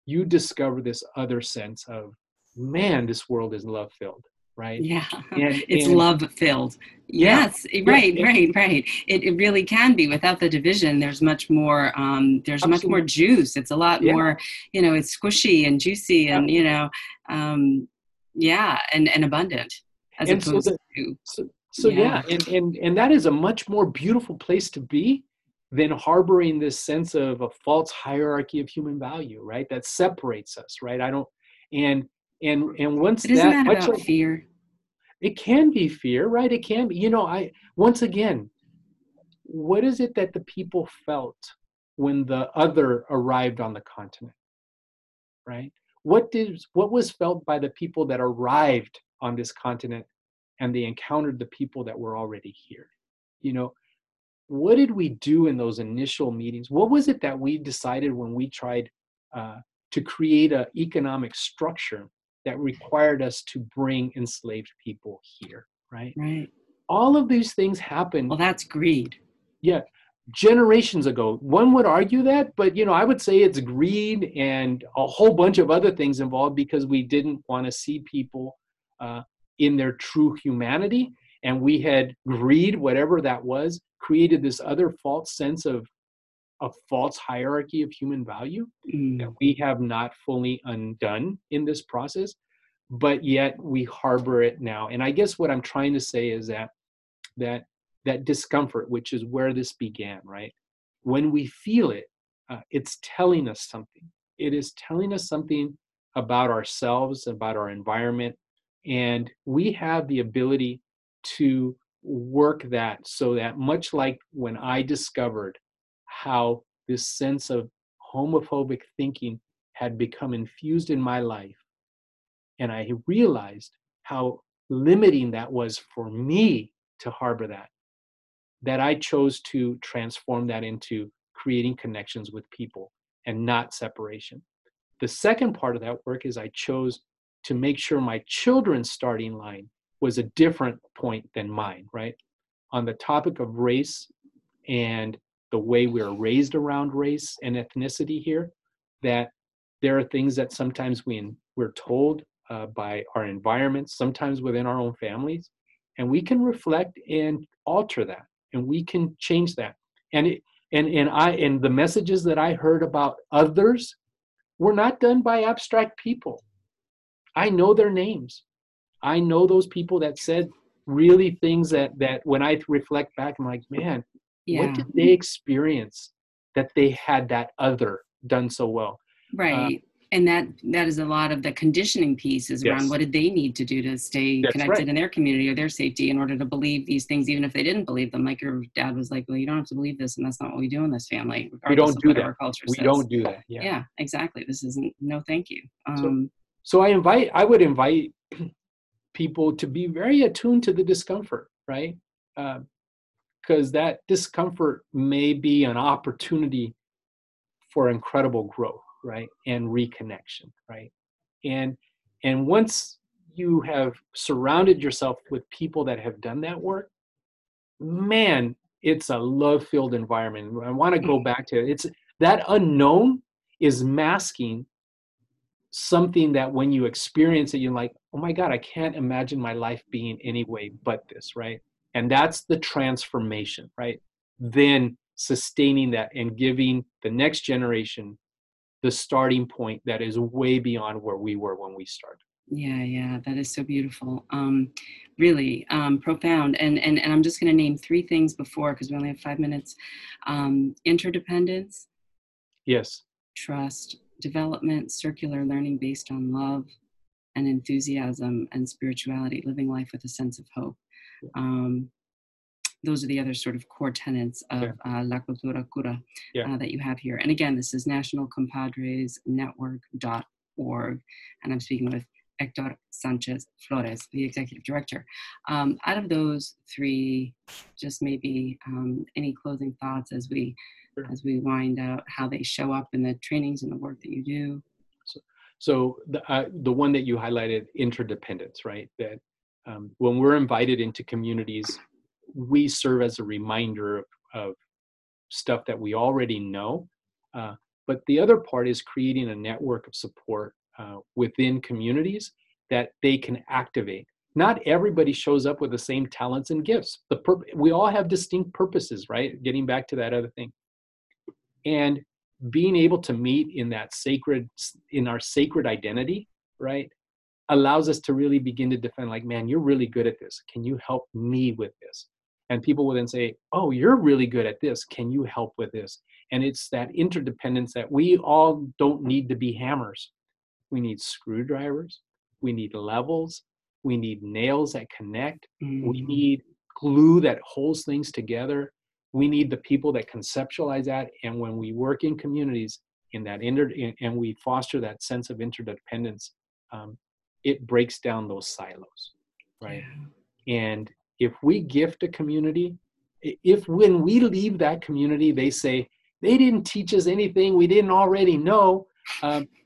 you discover this other sense of, man, this world is love filled, right? Yeah, it's love filled. Yes, yeah. Right. It really can be. Without the division, there's much more. There's Absolutely. Much more juice. It's a lot more. You know, it's squishy and juicy, and and abundant as and opposed to. And that is a much more beautiful place to be than harboring this sense of a false hierarchy of human value, right? That separates us, right? And once that, isn't that about fear? It can be fear, right? It can be. You know, I once again, what is it that the people felt when the other arrived on the continent, right? What was felt by the people that arrived on this continent and they encountered the people that were already here? You know, what did we do in those initial meetings? What was it that we decided when we tried to create an economic structure that required us to bring enslaved people here, right? Right. All of these things happened. Well, that's greed. Yeah, generations ago. One would argue that, but you know, I would say it's greed and a whole bunch of other things involved, because we didn't want to see people in their true humanity, and we had greed, whatever that was, created this other false sense of a false hierarchy of human value that we have not fully undone in this process. but yet we harbor it now. And I guess what I'm trying to say is that discomfort, which is where this began, right? When we feel it, it's telling us something. It is telling us something about ourselves, about our environment, and we have the ability to work that so that, much like when I discovered how this sense of homophobic thinking had become infused in my life, and I realized how limiting that was for me to harbor that, that I chose to transform that into creating connections with people and not separation. The second part of that work is I chose to make sure my children's starting line was a different point than mine, right? On the topic of race and the way we're raised around race and ethnicity here, that there are things that sometimes we're told by our environments, sometimes within our own families, and we can reflect and alter that, and we can change that. And the messages that I heard about others were not done by abstract people. I know their names. I know those people that said really things that when I reflect back, I'm like, man, yeah. What did they experience that they had that other done so well? Right. And that is a lot of the conditioning pieces around yes. What did they need to do to stay That's connected right. in their community or their safety in order to believe these things, even if they didn't believe them. Like your dad was like, well, you don't have to believe this, and that's not what we do in this family. We don't do that. Our culture we says. Don't do that. Yeah. Yeah, exactly. This isn't, no thank you. So I would invite people to be very attuned to the discomfort, right? Because that discomfort may be an opportunity for incredible growth. Right? And reconnection, right? And once you have surrounded yourself with people that have done that work, man, it's a love-filled environment. I want to go back to it. It's that unknown is masking something that when you experience it, you're like, oh my God, I can't imagine my life being any way but this, right? And that's the transformation, right? Then sustaining that and giving the next generation the starting point that is way beyond where we were when we started. Yeah, that is so beautiful. Really profound. And I'm just going to name three things before, because we only have 5 minutes. Interdependence. Yes. Trust, development, circular learning based on love and enthusiasm and spirituality, living life with a sense of hope. Those are the other sort of core tenets of La Cultura Cura that you have here. And again, this is nationalcompadresnetwork.org. And I'm speaking with Hector Sanchez Flores, the executive director. Out of those three, just maybe any closing thoughts as we wind out how they show up in the trainings and the work that you do? So the one that you highlighted, interdependence, right? That when we're invited into communities, we serve as a reminder of stuff that we already know. But the other part is creating a network of support within communities that they can activate. Not everybody shows up with the same talents and gifts. We all have distinct purposes, right? Getting back to that other thing. And being able to meet in our sacred identity, right? Allows us to really begin to defend, like, man, you're really good at this. Can you help me with this? And people will then say, oh, you're really good at this. Can you help with this? And it's that interdependence that we all don't need to be hammers. We need screwdrivers. We need levels. We need nails that connect. Mm-hmm. We need glue that holds things together. We need the people that conceptualize that. And when we work in communities in that and we foster that sense of interdependence, it breaks down those silos, right? Yeah. And if we gift a community, if when we leave that community, they say, they didn't teach us anything we didn't already know,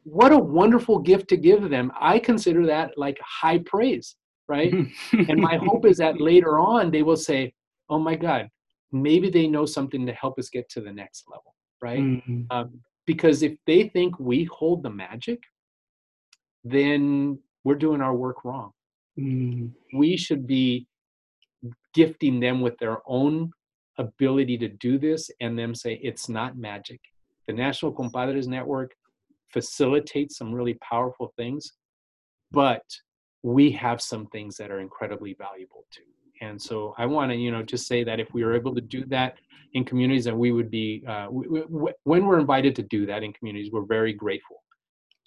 what a wonderful gift to give them. I consider that like high praise, right? And my hope is that later on, they will say, oh my God, maybe they know something to help us get to the next level, right? Mm-hmm. Because if they think we hold the magic, then we're doing our work wrong. Mm. We should be gifting them with their own ability to do this and them say, it's not magic. The National Compadres Network facilitates some really powerful things, but we have some things that are incredibly valuable too. And so I want to, just say that if we were able to do that in communities, that we would be, when we're invited to do that in communities, we're very grateful.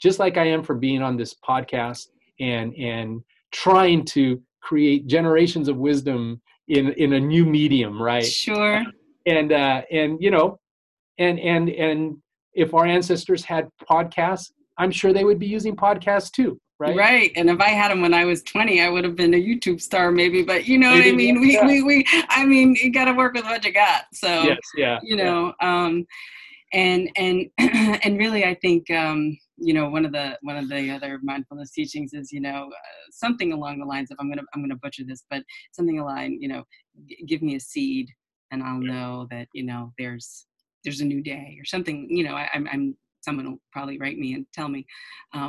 Just like I am for being on this podcast and trying to create generations of wisdom in a new medium, right? Sure. And if our ancestors had podcasts, I'm sure they would be using podcasts too. Right? Right. And if I had them when I was 20, I would have been a YouTube star maybe, but you know maybe, what I mean? Yeah. I mean, you got to work with what you got. So, yes, yeah, you know, yeah. And really, I think, one of the other mindfulness teachings is, something along the lines of, I'm going to butcher this, but something along, give me a seed and I'll know that, there's a new day or something, someone will probably write me and tell me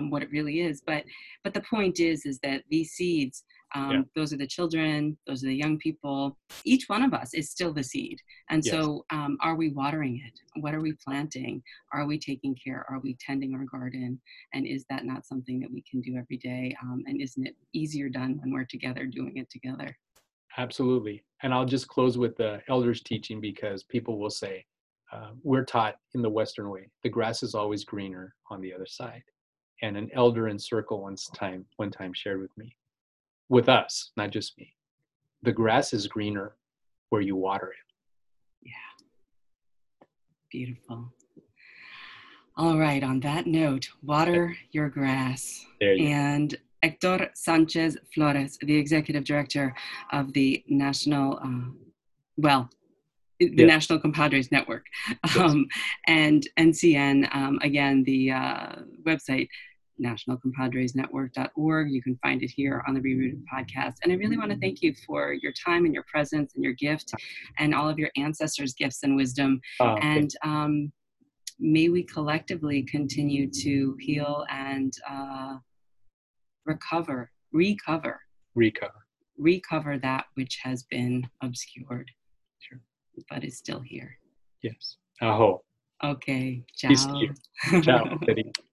what it really is. But the point is that these seeds, those are the children, those are the young people, each one of us is still the seed. And so are we watering it? What are we planting? Are we taking care? Are we tending our garden? And is that not something that we can do every day? And isn't it easier done when we're together, doing it together? Absolutely. And I'll just close with the elders' teaching, because people will say, we're taught in the Western way, the grass is always greener on the other side. And an elder in circle one time shared with us, not just me, the grass is greener where you water it. Yeah. Beautiful. All right. On that note, water your grass. There you go. Hector Sanchez Flores, the executive director of the National Compadres Network, and NCN, again, the website, nationalcompadresnetwork.org. You can find it here on the Rerooted Podcast. And I really want to thank you for your time and your presence and your gift and all of your ancestors' gifts and wisdom. May we collectively continue to heal and recover that which has been obscured. But it's still here. Yes. Aho. Okay. Ciao. Ciao.